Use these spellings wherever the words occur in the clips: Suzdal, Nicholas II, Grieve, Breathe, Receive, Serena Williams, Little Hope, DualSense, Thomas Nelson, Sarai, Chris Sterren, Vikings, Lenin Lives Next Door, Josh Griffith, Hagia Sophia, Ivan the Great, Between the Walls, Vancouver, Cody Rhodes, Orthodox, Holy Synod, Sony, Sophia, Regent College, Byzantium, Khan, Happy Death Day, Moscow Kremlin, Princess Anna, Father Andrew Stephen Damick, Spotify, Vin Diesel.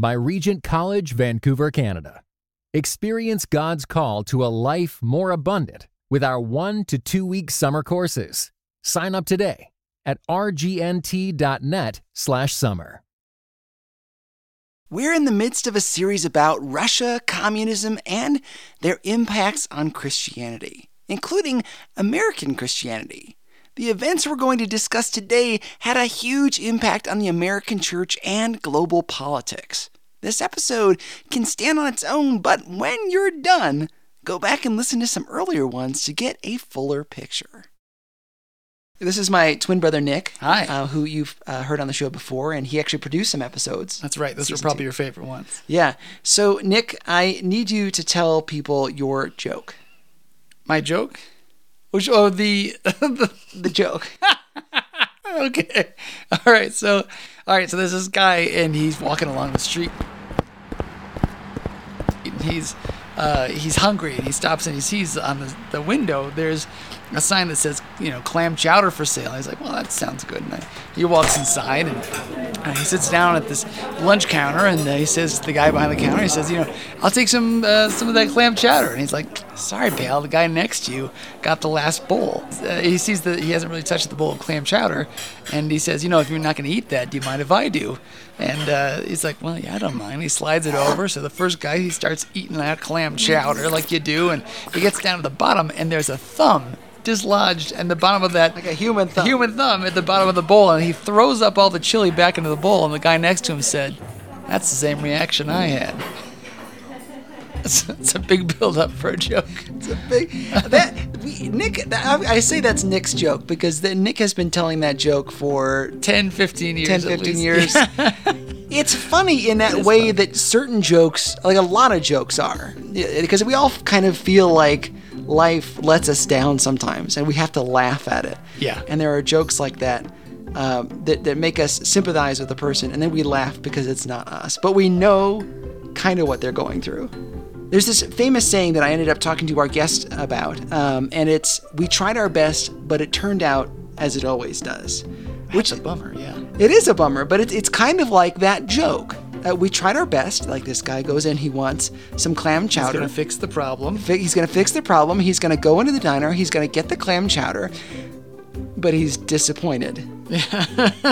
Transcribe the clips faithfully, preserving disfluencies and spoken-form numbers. by Regent College, Vancouver, Canada. Experience God's call to a life more abundant with our one to two week summer courses. Sign up today at r g n t dot net slash summer. We're in the midst of a series about Russia, communism, and their impacts on Christianity, including American Christianity. The events we're going to discuss today had a huge impact on the American church and global politics. This episode can stand on its own, but when you're done, go back and listen to some earlier ones to get a fuller picture. This is my twin brother, Nick. Hi. Uh, who you've uh, heard on the show before, and he actually produced some episodes. That's right. Those were probably two. Your favorite ones. Yeah. So, Nick, I need you to tell people your joke. My joke? Which, oh, the, the... The joke. Okay. All right, so... All right, so there's this guy, and he's walking along the street. He's uh, he's hungry, and he stops, and he sees on the, the window, there's a sign that says, you know, clam chowder for sale. He's like, well, that sounds good. And he walks inside, and uh, he sits down at this lunch counter, and uh, he says to the guy behind the counter, he says, you know, I'll take some uh, some of that clam chowder. And he's like, sorry, pal, the guy next to you got the last bowl. Uh, he sees that he hasn't really touched the bowl of clam chowder, and he says, you know, if you're not going to eat that, do you mind if I do? And uh, he's like, well, yeah, I don't mind. He slides it over, so the first guy, he starts eating that clam chowder like you do, and he gets down to the bottom, and there's a thumb dislodged and the bottom of that, like a human thumb human thumb at the bottom of the bowl, and he throws up all the chili back into the bowl, and the guy next to him said, that's the same reaction I had. It's, it's a big build-up for a joke. It's a big that we, Nick that, I, I say that's Nick's joke because the, Nick has been telling that joke for ten, fifteen years. ten, fifteen years. It's funny in that way funny. That certain jokes, like a lot of jokes are, because we all kind of feel like life lets us down sometimes, and we have to laugh at it. Yeah. And there are jokes like that uh, that that make us sympathize with the person, and then we laugh because it's not us. But we know kind of what they're going through. There's this famous saying that I ended up talking to our guest about, um, and it's, we tried our best, but it turned out as it always does. Which is a bummer, yeah. It is a bummer, but it, it's kind of like that joke. Uh, we tried our best. Like, this guy goes in, he wants some clam chowder. He's going to fix the problem. Fi- he's going to fix the problem. He's going to go into the diner. He's going to get the clam chowder. But he's disappointed. Yeah.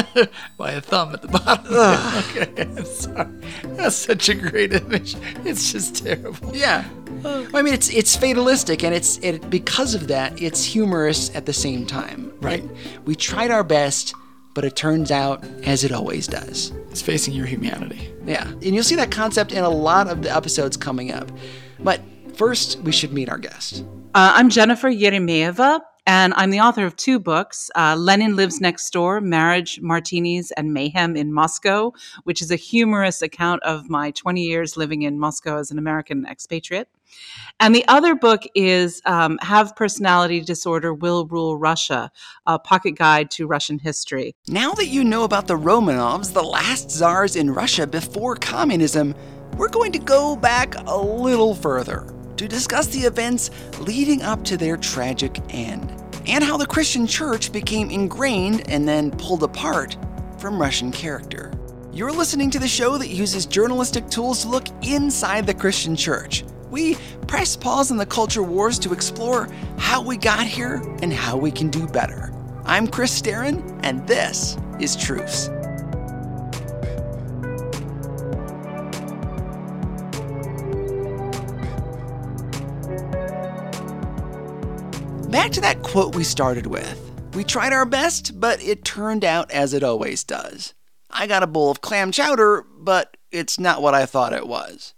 By a thumb at the bottom. Okay, I'm sorry. That's such a great image. It's just terrible. Yeah. Well, I mean, it's it's fatalistic, and it's it because of that, it's humorous at the same time. Right. It, we tried our best, but it turns out as it always does. It's facing your humanity. Yeah. And you'll see that concept in a lot of the episodes coming up. But first, we should meet our guest. Uh, I'm Jennifer Yeremeyeva, and I'm the author of two books, uh, Lenin Lives Next Door, Marriage, Martinis, and Mayhem in Moscow, which is a humorous account of my twenty years living in Moscow as an American expatriate. And the other book is um, Have Personality Disorder Will Rule Russia, a pocket guide to Russian history. Now that you know about the Romanovs, the last czars in Russia before communism, we're going to go back a little further to discuss the events leading up to their tragic end, and how the Christian church became ingrained and then pulled apart from Russian character. You're listening to the show that uses journalistic tools to look inside the Christian church. We press pause on the culture wars to explore how we got here and how we can do better. I'm Chris Sterren, and this is Truce. Back to that quote we started with. We tried our best, but it turned out as it always does. I got a bowl of clam chowder, but it's not what I thought it was.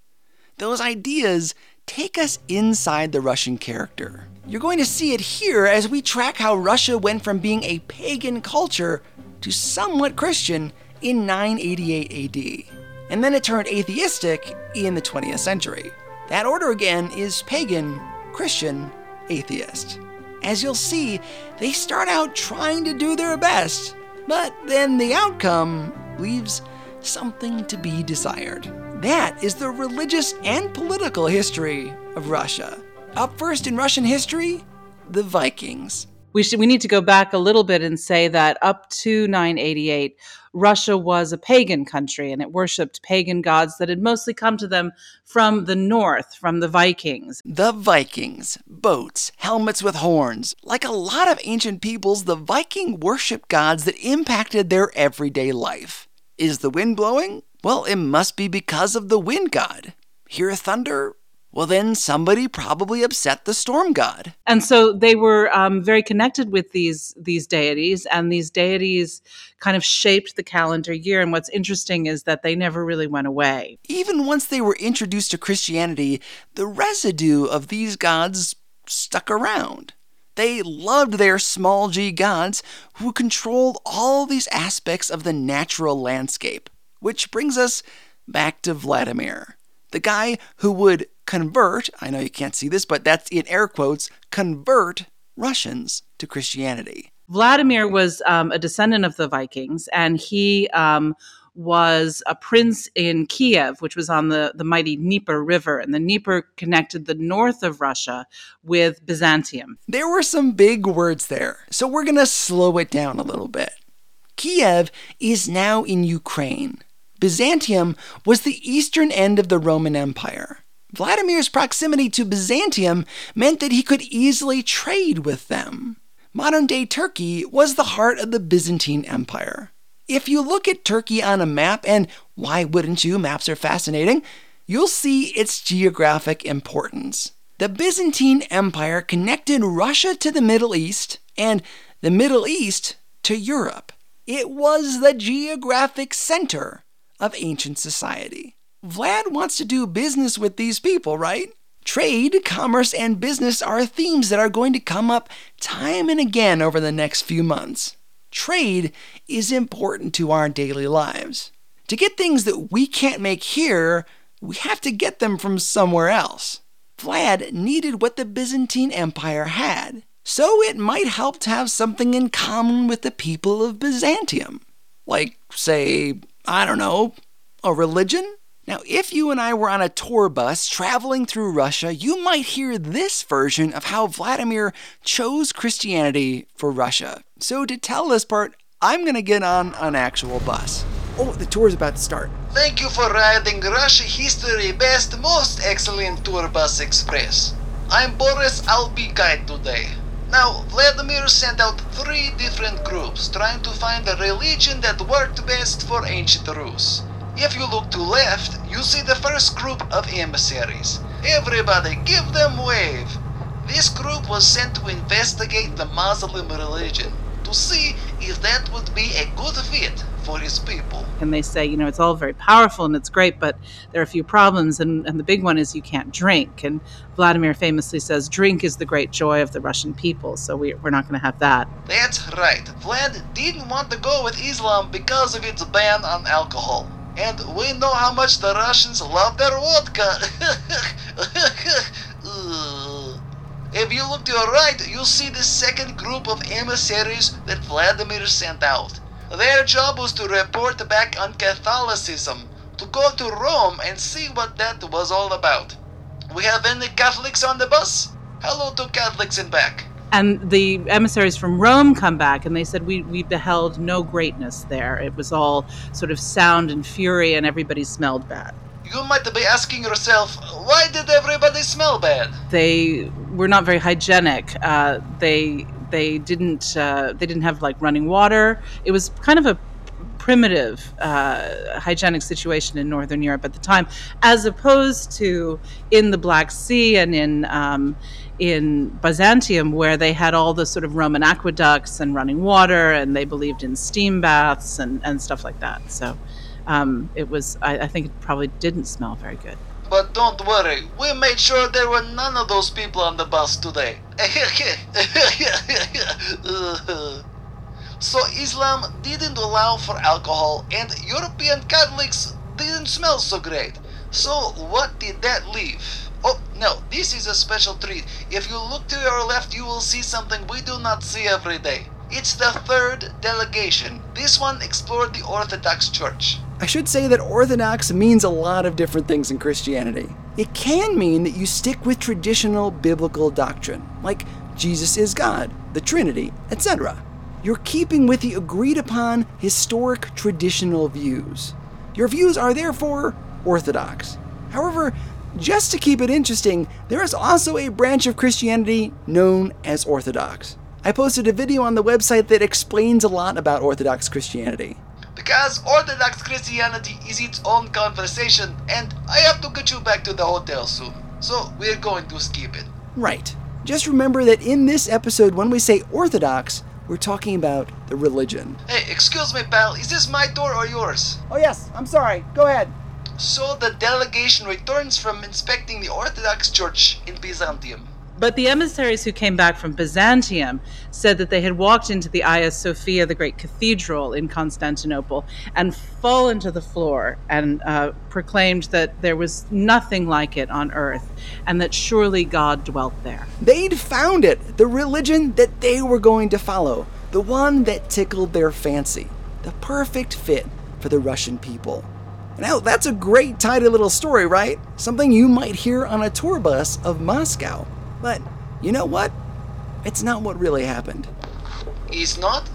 Those ideas take us inside the Russian character. You're going to see it here as we track how Russia went from being a pagan culture to somewhat Christian in nine eighty-eight A D. and then it turned atheistic in the twentieth century. That order again is pagan, Christian, atheist. As you'll see, they start out trying to do their best, but then the outcome leaves something to be desired. That is the religious and political history of Russia. Up first in Russian history, the Vikings. We should, we need to go back a little bit and say that up to nine eighty-eight, Russia was a pagan country, and it worshipped pagan gods that had mostly come to them from the north, from the Vikings. The Vikings. Boats, helmets with horns. Like a lot of ancient peoples, the Viking worshipped gods that impacted their everyday life. Is the wind blowing? Well, it must be because of the wind god. Hear thunder? Well, then somebody probably upset the storm god. And so they were um, very connected with these these deities, and these deities kind of shaped the calendar year. And what's interesting is that they never really went away. Even once they were introduced to Christianity, the residue of these gods stuck around. They loved their small g gods who controlled all these aspects of the natural landscape. Which brings us back to Vladimir, the guy who would convert, I know you can't see this, but that's in air quotes, convert Russians to Christianity. Vladimir was um, a descendant of the Vikings, and he um, was a prince in Kiev, which was on the, the mighty Dnieper River, and the Dnieper connected the north of Russia with Byzantium. There were some big words there, so we're going to slow it down a little bit. Kiev is now in Ukraine. Byzantium was the eastern end of the Roman Empire. Vladimir's proximity to Byzantium meant that he could easily trade with them. Modern-day Turkey was the heart of the Byzantine Empire. If you look at Turkey on a map, and why wouldn't you? Maps are fascinating. You'll see its geographic importance. The Byzantine Empire connected Russia to the Middle East and the Middle East to Europe. It was the geographic center of ancient society. Vlad wants to do business with these people, right? Trade, commerce, and business are themes that are going to come up time and again over the next few months. Trade is important to our daily lives. To get things that we can't make here, we have to get them from somewhere else. Vlad needed what the Byzantine Empire had, so it might help to have something in common with the people of Byzantium. Like, say, I don't know, a religion? Now, if you and I were on a tour bus traveling through Russia, you might hear this version of how Vladimir chose Christianity for Russia. So to tell this part, I'm going to get on an actual bus. Oh, the tour is about to start. Thank you for riding Russia history best, most excellent tour bus express. I'm Boris, I'll be guide today. Now, Vladimir sent out three different groups trying to find the religion that worked best for ancient Rus. If you look to left, you see the first group of emissaries. Everybody give them wave! This group was sent to investigate the Muslim religion, to see if that would be a good fit for his people. And they say, you know, it's all very powerful and it's great, but there are a few problems, and, and the big one is you can't drink. And Vladimir famously says, drink is the great joy of the Russian people, so we, we're not going to have that. That's right. Vlad didn't want to go with Islam because of its ban on alcohol. And we know how much the Russians love their vodka. If you look to your right, you'll see the second group of emissaries that Vladimir sent out. Their job was to report back on Catholicism, to go to Rome and see what that was all about. We have any Catholics on the bus? Hello to Catholics and back. And the emissaries from Rome come back, and they said, we, we beheld no greatness there. It was all sort of sound and fury, and everybody smelled bad. You might be asking yourself, why did everybody smell bad? They were not very hygienic. Uh, they they didn't uh, they didn't have like running water. It was kind of a primitive uh, hygienic situation in Northern Europe at the time, as opposed to in the Black Sea and in um, in Byzantium, where they had all the sort of Roman aqueducts and running water, and they believed in steam baths and, and stuff like that. So um, it was, I, I think it probably didn't smell very good. But don't worry, we made sure there were none of those people on the bus today. So Islam didn't allow for alcohol, and European Catholics didn't smell so great. So what did that leave? Oh, no, this is a special treat. If you look to your left, you will see something we do not see every day. It's the third delegation. This one explored the Orthodox Church. I should say that Orthodox means a lot of different things in Christianity. It can mean that you stick with traditional biblical doctrine, like Jesus is God, the Trinity, et cetera. You're keeping with the agreed-upon historic traditional views. Your views are therefore Orthodox. However, just to keep it interesting, there is also a branch of Christianity known as Orthodox. I posted a video on the website that explains a lot about Orthodox Christianity. Because Orthodox Christianity is its own conversation, and I have to get you back to the hotel soon, so we're going to skip it. Right. Just remember that in this episode, when we say Orthodox, we're talking about the religion. Hey, excuse me, pal, is this my door or yours? Oh yes, I'm sorry, go ahead. So the delegation returns from inspecting the Orthodox Church in Byzantium. But the emissaries who came back from Byzantium said that they had walked into the Hagia Sophia, the great cathedral in Constantinople, and fallen to the floor and uh, proclaimed that there was nothing like it on earth and that surely God dwelt there. They'd found it, the religion that they were going to follow, the one that tickled their fancy, the perfect fit for the Russian people. Now, that's a great, tidy little story, right? Something you might hear on a tour bus of Moscow. But you know what? It's not what really happened. It's not?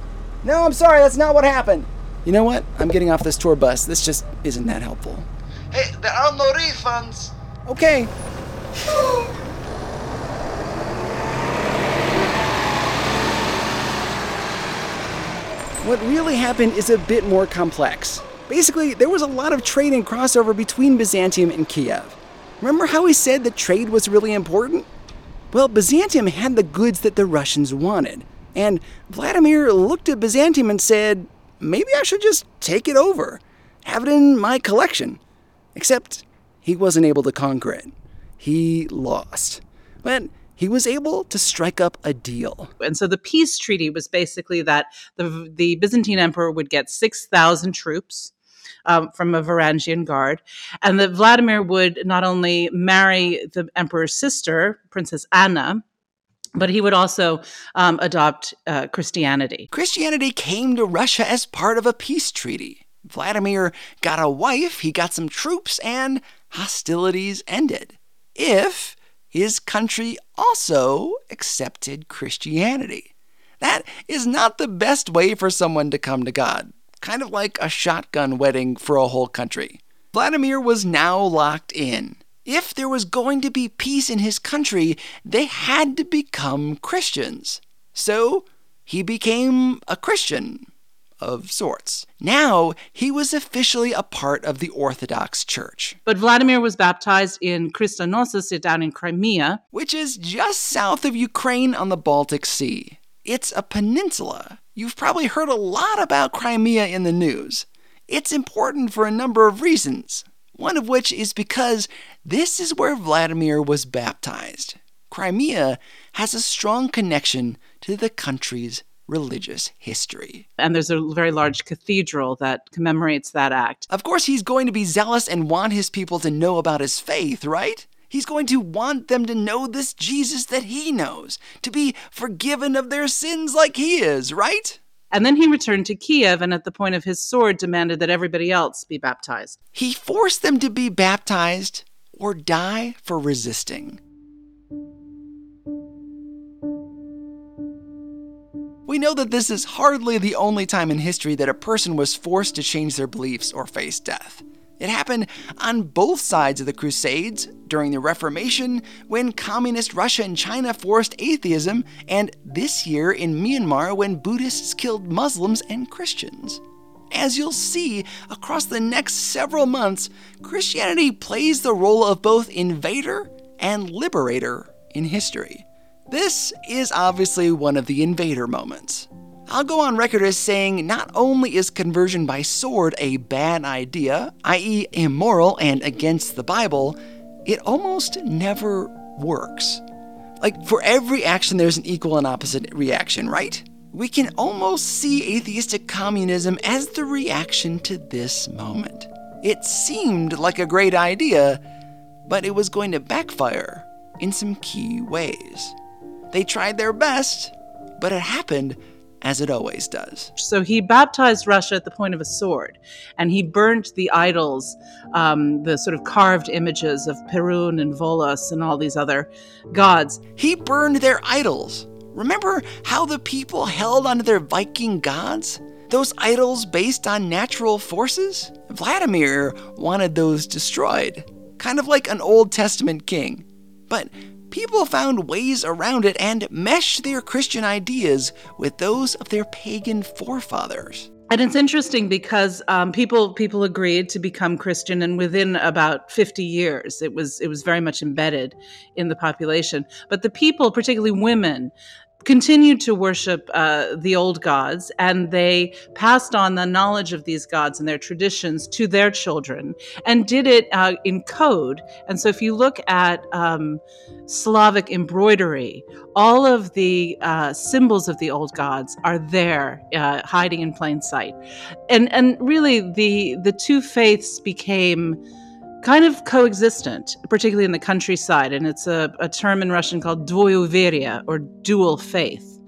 No, I'm sorry, that's not what happened. You know what? I'm getting off this tour bus. This just isn't that helpful. Hey, there are no refunds. Okay. What really happened is a bit more complex. Basically, there was a lot of trade and crossover between Byzantium and Kiev. Remember how we said that trade was really important? Well, Byzantium had the goods that the Russians wanted, and Vladimir looked at Byzantium and said, maybe I should just take it over, have it in my collection. Except he wasn't able to conquer it. He lost. But he was able to strike up a deal. And so the peace treaty was basically that the, the Byzantine emperor would get six thousand troops um, from a Varangian guard, and that Vladimir would not only marry the emperor's sister, Princess Anna, but he would also um, adopt uh, Christianity. Christianity came to Russia as part of a peace treaty. Vladimir got a wife, he got some troops, and hostilities ended. If his country also accepted Christianity. That is not the best way for someone to come to God. Kind of like a shotgun wedding for a whole country. Vladimir was now locked in. If there was going to be peace in his country, they had to become Christians. So he became a Christian of sorts. Now, he was officially a part of the Orthodox Church. But Vladimir was baptized in Chersonesus down in Crimea, which is just south of Ukraine on the Baltic Sea. It's a peninsula. You've probably heard a lot about Crimea in the news. It's important for a number of reasons, one of which is because this is where Vladimir was baptized. Crimea has a strong connection to the country's religious history. And there's a very large cathedral that commemorates that act. Of course, he's going to be zealous and want his people to know about his faith, right? He's going to want them to know this Jesus that he knows, to be forgiven of their sins like he is, right? And then he returned to Kiev and at the point of his sword demanded that everybody else be baptized. He forced them to be baptized or die for resisting. We know that this is hardly the only time in history that a person was forced to change their beliefs or face death. It happened on both sides of the Crusades, during the Reformation, when communist Russia and China forced atheism, and this year in Myanmar when Buddhists killed Muslims and Christians. As you'll see, across the next several months, Christianity plays the role of both invader and liberator in history. This is obviously one of the invader moments. I'll go on record as saying not only is conversion by sword a bad idea, that is immoral and against the Bible, it almost never works. Like, for every action there's an equal and opposite reaction, right? We can almost see atheistic communism as the reaction to this moment. It seemed like a great idea, but it was going to backfire in some key ways. They tried their best, but it happened as it always does. So he baptized Russia at the point of a sword, and he burnt the idols, um, the sort of carved images of Perun and Volos and all these other gods. He burned their idols. Remember how the people held onto their Viking gods? Those idols based on natural forces? Vladimir wanted those destroyed, kind of like an Old Testament king. But people found ways around it and meshed their Christian ideas with those of their pagan forefathers. And it's interesting because um, people people agreed to become Christian, and within about fifty years, it was it was very much embedded in the population. But the people, particularly women, continued to worship uh, the old gods, and they passed on the knowledge of these gods and their traditions to their children, and did it uh, in code. And so if you look at um, Slavic embroidery, all of the uh, symbols of the old gods are there, uh, hiding in plain sight. And and really, the the two faiths became kind of coexistent, particularly in the countryside. And it's a, a term in Russian called dvoyuveria, or dual faith.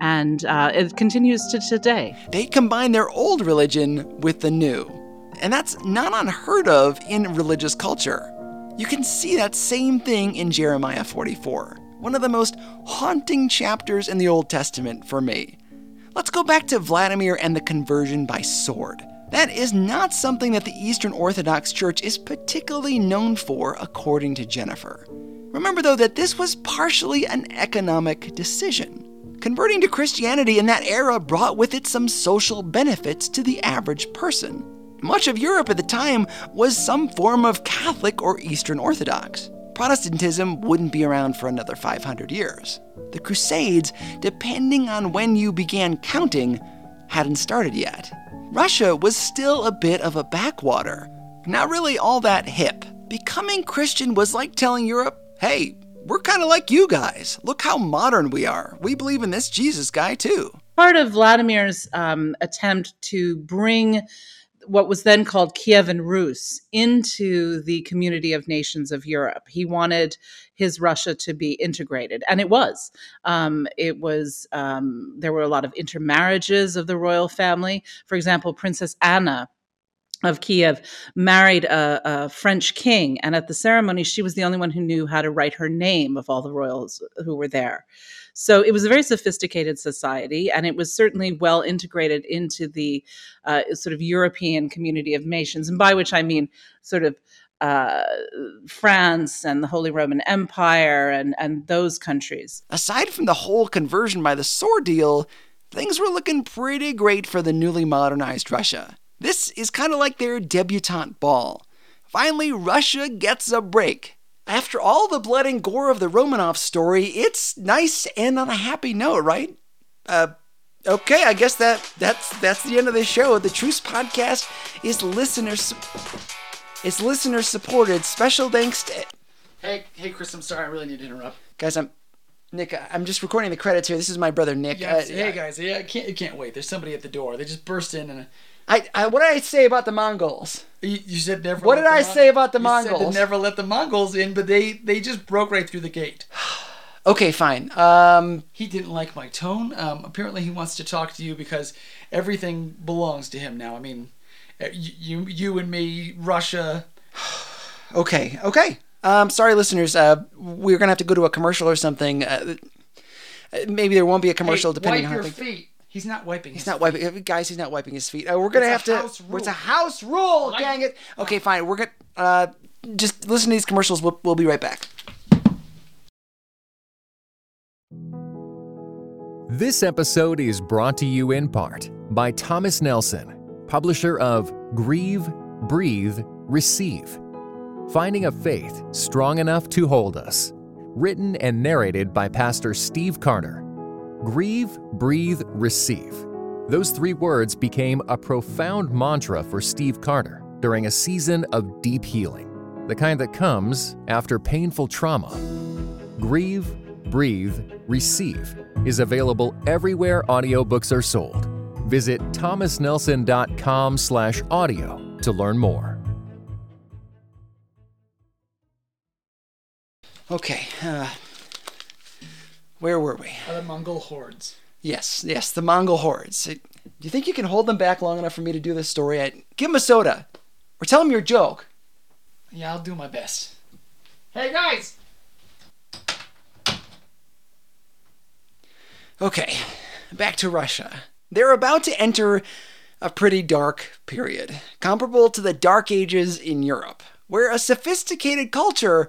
And uh, it continues to today. They combine their old religion with the new. And that's not unheard of in religious culture. You can see that same thing in Jeremiah forty-four, one of the most haunting chapters in the Old Testament for me. Let's go back to Vladimir and the conversion by sword. That is not something that the Eastern Orthodox Church is particularly known for, according to Jennifer. Remember, though, that this was partially an economic decision. Converting to Christianity in that era brought with it some social benefits to the average person. Much of Europe at the time was some form of Catholic or Eastern Orthodox. Protestantism wouldn't be around for another five hundred years. The Crusades, depending on when you began counting, hadn't started yet. Russia was still a bit of a backwater, not really all that hip. Becoming Christian was like telling Europe, hey, we're kind of like you guys. Look how modern we are. We believe in this Jesus guy too. Part of Vladimir's um, attempt to bring what was then called Kievan Rus into the community of nations of Europe. He wanted his Russia to be integrated, and it was. Um, it was. Um, there were a lot of intermarriages of the royal family. For example, Princess Anna of Kiev married a, a French king, and at the ceremony, she was the only one who knew how to write her name of all the royals who were there. So it was a very sophisticated society, and it was certainly well integrated into the uh, sort of European community of nations, and by which I mean sort of uh, France and the Holy Roman Empire and, and those countries. Aside from the whole conversion by the sword deal, things were looking pretty great for the newly modernized Russia. This is kind of like their debutante ball. Finally, Russia gets a break. After all the blood and gore of the Romanov story, it's nice to end on a happy note, right? Uh, okay, I guess that that's that's the end of the show. The Truce Podcast is listener su- it's listener supported. Special thanks to Hey, hey, Chris, I'm sorry, I really need to interrupt. Guys, I'm Nick. I'm just recording the credits here. This is my brother Nick. Yeah, uh, hey yeah. guys, yeah, I can't I can't wait. There's somebody at the door. They just burst in and. I, I, what did I say about the Mongols? You, you said never. What did I Mon- say about the you Mongols? You said never let the Mongols in, but they, they just broke right through the gate. Okay, fine. Um, he didn't like my tone. Um, apparently, he wants to talk to you because everything belongs to him now. I mean, you, you, you and me, Russia. okay, okay. Um, sorry, listeners. Uh, we're gonna have to go to a commercial or something. Uh, maybe there won't be a commercial hey, depending on. Wipe your feet. He's not wiping his feet. He's not wiping. Guys, he's not wiping his feet. Uh, we're going to have to... It's a house rule, dang it. Okay, fine. We're going to... Uh, just listen to these commercials. We'll, we'll be right back. This episode is brought to you in part by Thomas Nelson, publisher of Grieve, Breathe, Receive. Finding a Faith Strong Enough to Hold Us. Written and narrated by Pastor Steve Carter. Grieve, breathe, receive. Those three words became a profound mantra for Steve Carter during a season of deep healing, the kind that comes after painful trauma. Grieve, breathe, receive is available everywhere audiobooks are sold. Visit thomas nelson dot com slash audio to learn more. Okay, uh, where were we? Uh, the Mongol hordes. Yes, yes, the Mongol hordes. It, do you think you can hold them back long enough for me to do this story? I, give them a soda, or tell them your joke. Yeah, I'll do my best. Hey, guys! Okay, back to Russia. They're about to enter a pretty dark period, comparable to the Dark Ages in Europe, where a sophisticated culture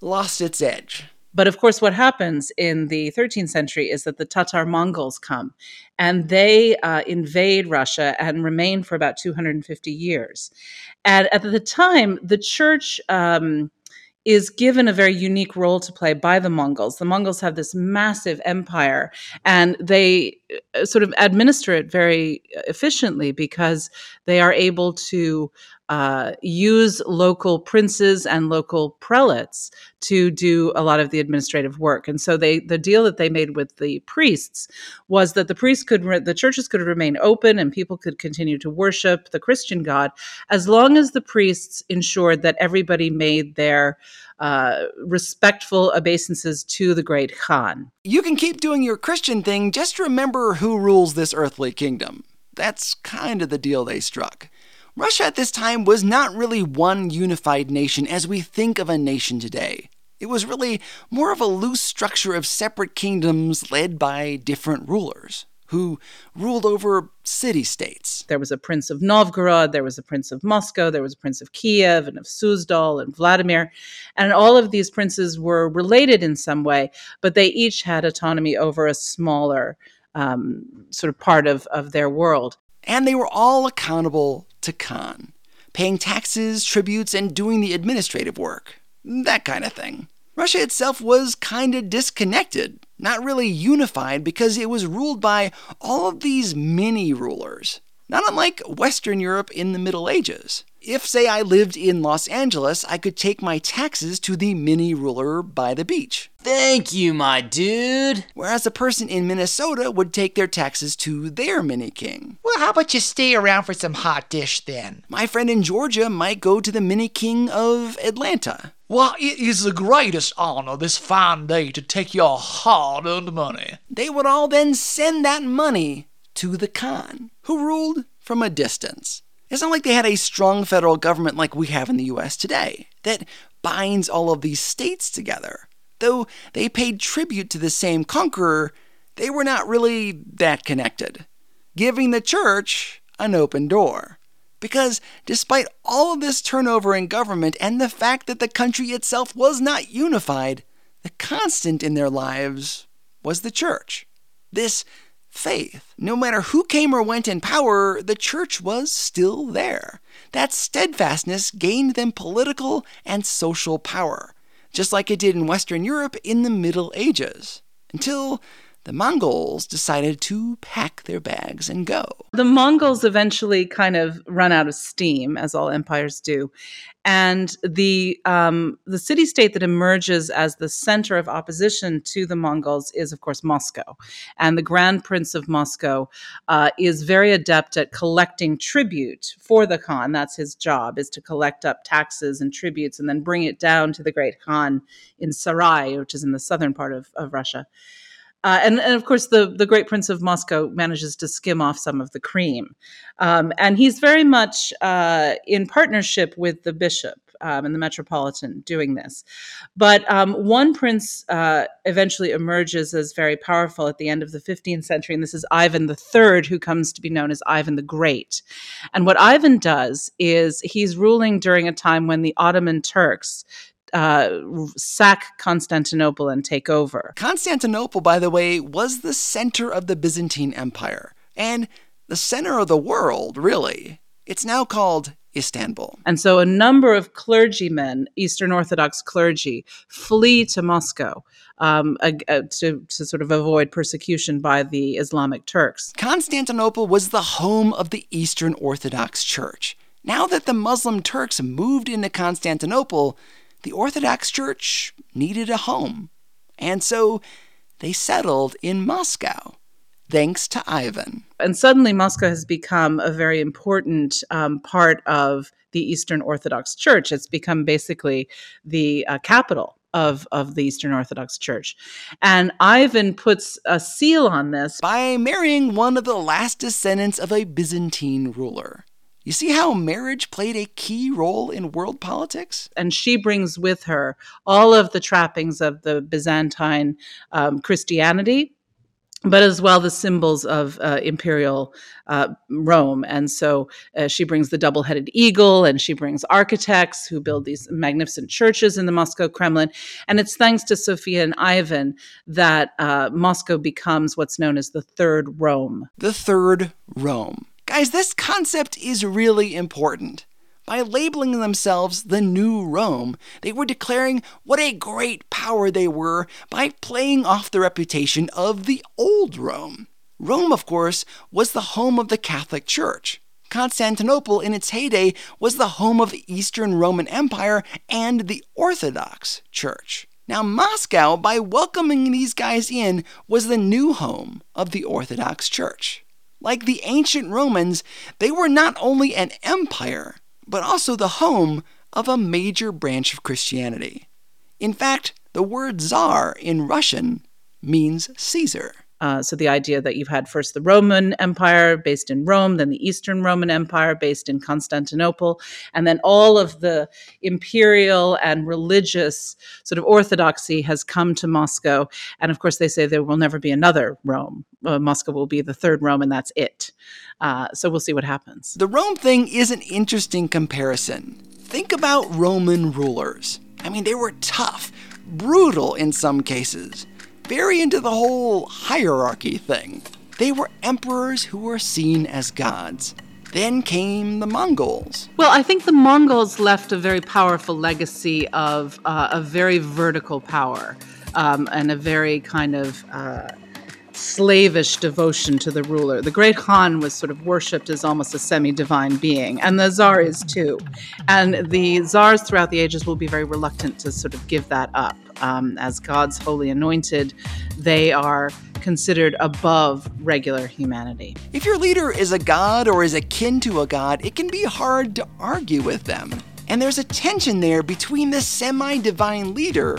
lost its edge. But of course, what happens in the thirteenth century is that the Tatar Mongols come, and they uh, invade Russia and remain for about two hundred fifty years. And at the time, the church um, is given a very unique role to play by the Mongols. The Mongols have this massive empire, and they sort of administer it very efficiently because they are able to Uh, use local princes and local prelates to do a lot of the administrative work. And so they, the deal that they made with the priests was that the priests could, re- the churches could remain open and people could continue to worship the Christian God as long as the priests ensured that everybody made their uh, respectful obeisances to the great Khan. You can keep doing your Christian thing, just remember who rules this earthly kingdom. That's kind of the deal they struck. Russia at this time was not really one unified nation as we think of a nation today. It was really more of a loose structure of separate kingdoms led by different rulers, who ruled over city-states. There was a prince of Novgorod, there was a prince of Moscow, there was a prince of Kiev and of Suzdal and Vladimir. And all of these princes were related in some way, but they each had autonomy over a smaller um, sort of part of, of their world. And they were all accountable to Khan, paying taxes, tributes, and doing the administrative work. That kind of thing. Russia itself was kind of disconnected, not really unified, because it was ruled by all of these mini-rulers, not unlike Western Europe in the Middle Ages. If, say, I lived in Los Angeles, I could take my taxes to the mini-ruler by the beach. Thank you, my dude. Whereas a person in Minnesota would take their taxes to their mini-king. Well, how about you stay around for some hot dish then? My friend in Georgia might go to the mini-king of Atlanta. Well, it is the greatest honor this fine day to take your hard-earned money. They would all then send that money to the Khan, who ruled from a distance. It's not like they had a strong federal government like we have in the U S today that binds all of these states together. Though they paid tribute to the same conqueror, they were not really that connected, giving the church an open door. Because despite all of this turnover in government and the fact that the country itself was not unified, the constant in their lives was the church. This faith. No matter who came or went in power, the church was still there. That steadfastness gained them political and social power, just like it did in Western Europe in the Middle Ages, until the Mongols decided to pack their bags and go. The Mongols eventually kind of run out of steam, as all empires do. And the um, the city-state that emerges as the center of opposition to the Mongols is, of course, Moscow. And the Grand Prince of Moscow uh, is very adept at collecting tribute for the Khan. That's his job, is to collect up taxes and tributes and then bring it down to the great Khan in Sarai, which is in the southern part of, of Russia. Uh, and, and, of course, the, the great prince of Moscow manages to skim off some of the cream. Um, and he's very much uh, in partnership with the bishop um, and the metropolitan doing this. But um, one prince uh, eventually emerges as very powerful at the end of the fifteenth century, and this is Ivan the Third, who comes to be known as Ivan the Great. And what Ivan does is he's ruling during a time when the Ottoman Turks Uh, sack Constantinople and take over. Constantinople, by the way, was the center of the Byzantine Empire, and the center of the world, really. It's now called Istanbul. And so a number of clergymen, Eastern Orthodox clergy, flee to Moscow um, uh, to, to sort of avoid persecution by the Islamic Turks. Constantinople was the home of the Eastern Orthodox Church. Now that the Muslim Turks moved into Constantinople, the Orthodox Church needed a home, and so they settled in Moscow, thanks to Ivan. And suddenly Moscow has become a very important um, part of the Eastern Orthodox Church. It's become basically the uh, capital of, of the Eastern Orthodox Church. And Ivan puts a seal on this by marrying one of the last descendants of a Byzantine ruler. You see how marriage played a key role in world politics? And she brings with her all of the trappings of the Byzantine um, Christianity, but as well the symbols of uh, imperial uh, Rome. And so uh, she brings the double-headed eagle, and she brings architects who build these magnificent churches in the Moscow Kremlin. And it's thanks to Sophia and Ivan that uh, Moscow becomes what's known as the Third Rome. The Third Rome. Guys, this concept is really important. By labeling themselves the New Rome, they were declaring what a great power they were by playing off the reputation of the Old Rome. Rome, of course, was the home of the Catholic Church. Constantinople, in its heyday, was the home of the Eastern Roman Empire and the Orthodox Church. Now, Moscow, by welcoming these guys in, was the new home of the Orthodox Church. Like the ancient Romans, they were not only an empire, but also the home of a major branch of Christianity. In fact, the word Tsar in Russian means Caesar. Uh, so the idea that you've had first the Roman Empire based in Rome, then the Eastern Roman Empire based in Constantinople, and then all of the imperial and religious sort of orthodoxy has come to Moscow. And of course, they say there will never be another Rome. Uh, Moscow will be the Third Rome, and that's it. Uh, so we'll see what happens. The Rome thing is an interesting comparison. Think about Roman rulers. I mean, they were tough, brutal in some cases. Very into the whole hierarchy thing. They were emperors who were seen as gods. Then came the Mongols. Well, I think the Mongols left a very powerful legacy of uh, a very vertical power um, and a very kind of uh, slavish devotion to the ruler. The great Khan was sort of worshipped as almost a semi-divine being, and the Tsar is too. And the Tsars throughout the ages will be very reluctant to sort of give that up. Um, as God's holy anointed, they are considered above regular humanity. If your leader is a god or is akin to a god, it can be hard to argue with them. And there's a tension there between the semi-divine leader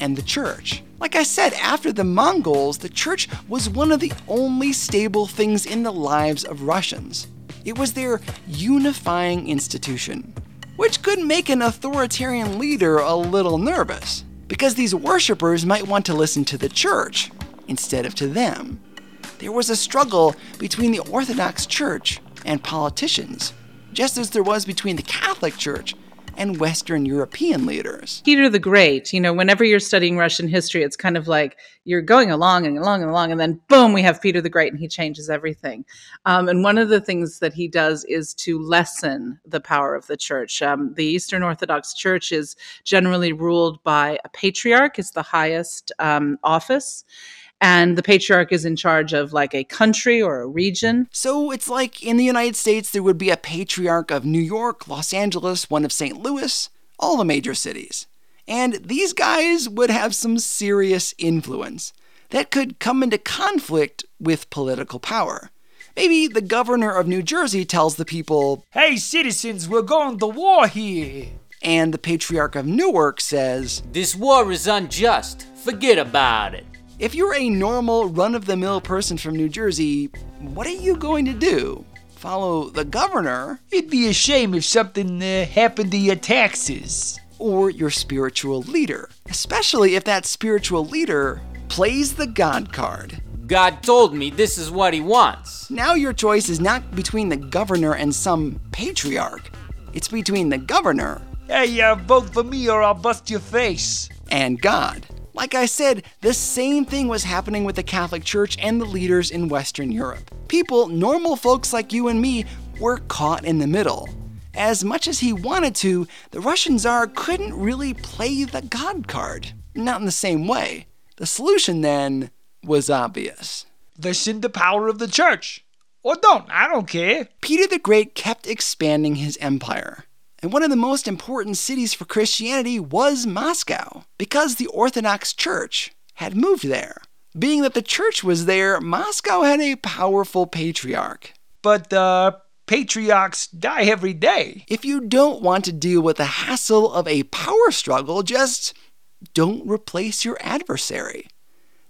and the church. Like I said, after the Mongols, the church was one of the only stable things in the lives of Russians. It was their unifying institution, which could make an authoritarian leader a little nervous, because these worshippers might want to listen to the church instead of to them. There was a struggle between the Orthodox Church and politicians, just as there was between the Catholic Church and Western European leaders. Peter the Great, you know, whenever you're studying Russian history, it's kind of like you're going along and along and along, and then boom, we have Peter the Great, and he changes everything. Um, and one of the things that he does is to lessen the power of the church. Um, the Eastern Orthodox Church is generally ruled by a patriarch, it's the highest um, office, and the patriarch is in charge of like a country or a region. So it's like in the United States, there would be a patriarch of New York, Los Angeles, one of Saint Louis, all the major cities. And these guys would have some serious influence that could come into conflict with political power. Maybe the governor of New Jersey tells the people, "Hey citizens, we're going to war here." And the patriarch of Newark says, "This war is unjust, forget about it." If you're a normal, run-of-the-mill person from New Jersey, what are you going to do? Follow the governor? It'd be a shame if something uh, happened to your taxes. Or your spiritual leader, especially if that spiritual leader plays the God card. God told me this is what he wants. Now your choice is not between the governor and some patriarch. It's between the governor. Hey, uh, vote for me or I'll bust your face. And God. Like I said, the same thing was happening with the Catholic Church and the leaders in Western Europe. People, normal folks like you and me, were caught in the middle. As much as he wanted to, the Russian Tsar couldn't really play the God card. Not in the same way. The solution, then, was obvious. Listen to the power of the church. Or don't, I don't care. Peter the Great kept expanding his empire. And one of the most important cities for Christianity was Moscow, because the Orthodox Church had moved there. Being that the church was there, Moscow had a powerful patriarch. But uh, patriarchs die every day. If you don't want to deal with the hassle of a power struggle, just Don't replace your adversary.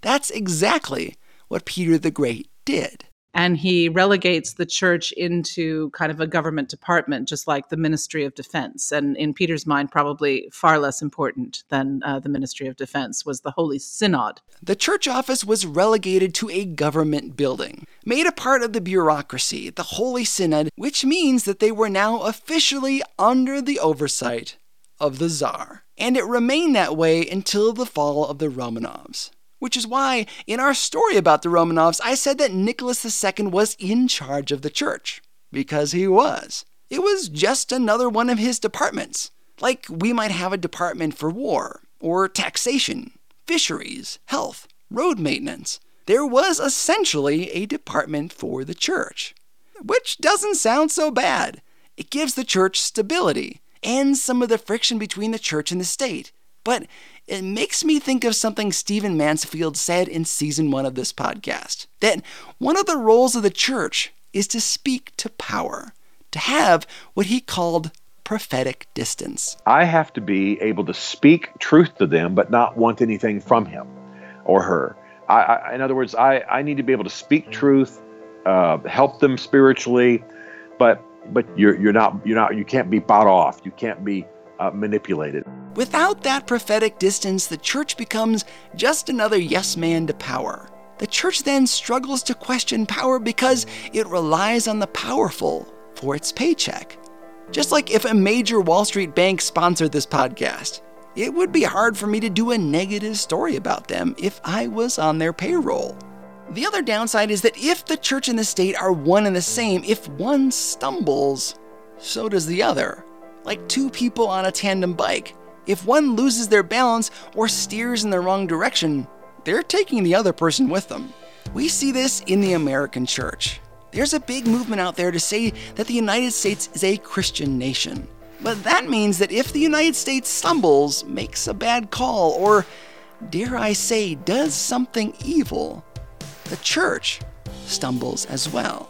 That's exactly what Peter the Great did. And he relegates the church into kind of a government department, just like the Ministry of Defense. And in Peter's mind, probably far less important than uh, the Ministry of Defense was the Holy Synod. The church office was relegated to a government building, made a part of the bureaucracy, the Holy Synod, which means that they were now officially under the oversight of the Tsar. And it remained that way until the fall of the Romanovs. Which is why, in our story about the Romanovs, I said that Nicholas the Second was in charge of the church. Because he was. It was just another one of his departments. Like, we might have a department for war, or taxation, fisheries, health, road maintenance. There was essentially a department for the church. Which doesn't sound so bad. It gives the church stability, and some of the friction between the church and the state. But it makes me think of something Stephen Mansfield said in season one of this podcast, that one of the roles of the church is to speak to power, to have what he called prophetic distance. I have to be able to speak truth to them, but not want anything from him or her. I, I, in other words, I, I need to be able to speak truth, uh, help them spiritually, but but you're you're not you're not you can't be bought off. You can't be uh, manipulated. Without that prophetic distance, the church becomes just another yes man to power. The church then struggles to question power because it relies on the powerful for its paycheck. Just like if a major Wall Street bank sponsored this podcast, it would be hard for me to do a negative story about them if I was on their payroll. The other downside is that if the church and the state are one and the same, if one stumbles, so does the other. Like two people on a tandem bike. If one loses their balance or steers in the wrong direction, they're taking the other person with them. We see this in the American church. There's a big movement out there to say that the United States is a Christian nation. But that means that if the United States stumbles, makes a bad call, or, dare I say, does something evil, the church stumbles as well.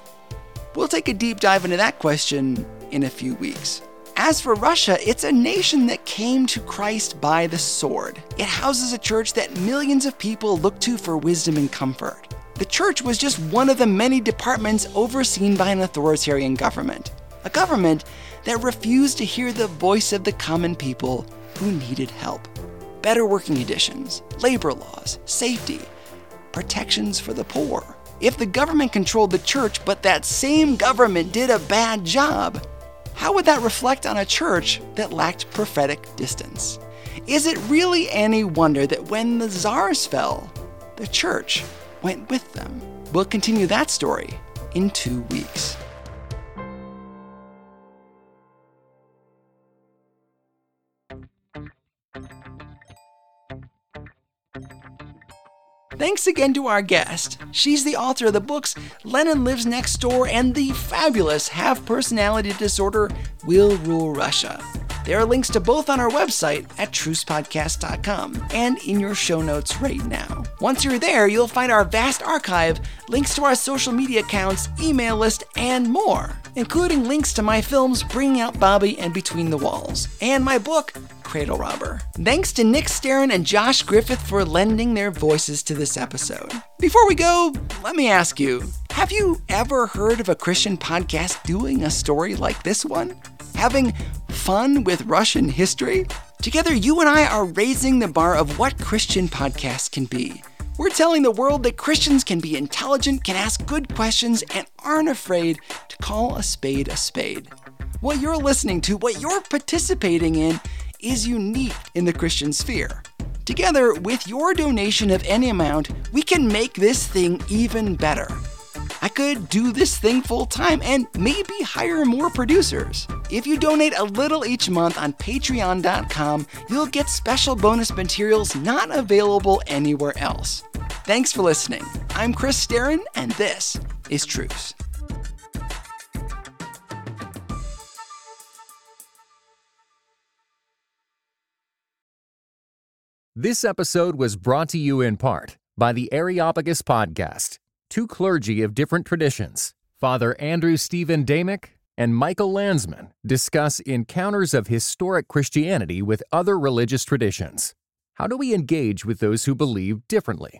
We'll take a deep dive into that question in a few weeks. As for Russia, it's a nation that came to Christ by the sword. It houses a church that millions of people look to for wisdom and comfort. The church was just one of the many departments overseen by an authoritarian government. A government that refused to hear the voice of the common people who needed help. Better working conditions, labor laws, safety, protections for the poor. If the government controlled the church, but that same government did a bad job, how would that reflect on a church that lacked prophetic distance? Is it really any wonder that when the Tsars fell, the church went with them? We'll continue that story in two weeks. Thanks again to our guest. She's the author of the books Lenin Lives Next Door and the fabulous Have Personality Disorder Will Rule Russia. There are links to both on our website at truce podcast dot com and in your show notes right now. Once you're there, you'll find our vast archive, links to our social media accounts, email list, and more, including links to my films Bringing Out Bobby and Between the Walls, and my book, Cradle Robber. Thanks to Nick Sterren and Josh Griffith for lending their voices to this episode. Before we go, let me ask you, have you ever heard of a Christian podcast doing a story like this one? Having fun with Russian history? Together, you and I are raising the bar of what Christian podcasts can be. We're telling the world that Christians can be intelligent, can ask good questions, and aren't afraid to call a spade a spade. What you're listening to, what you're participating in, is unique in the Christian sphere. Together, with your donation of any amount, we can make this thing even better. I could do this thing full-time and maybe hire more producers. If you donate a little each month on patreon dot com, you'll get special bonus materials not available anywhere else. Thanks for listening. I'm Chris Sterren, and this is Truce. This episode was brought to you in part by the Areopagus Podcast, two clergy of different traditions, Father Andrew Stephen Damick and Michael Landsman, discuss encounters of historic Christianity with other religious traditions, How do we engage with those who believe differently?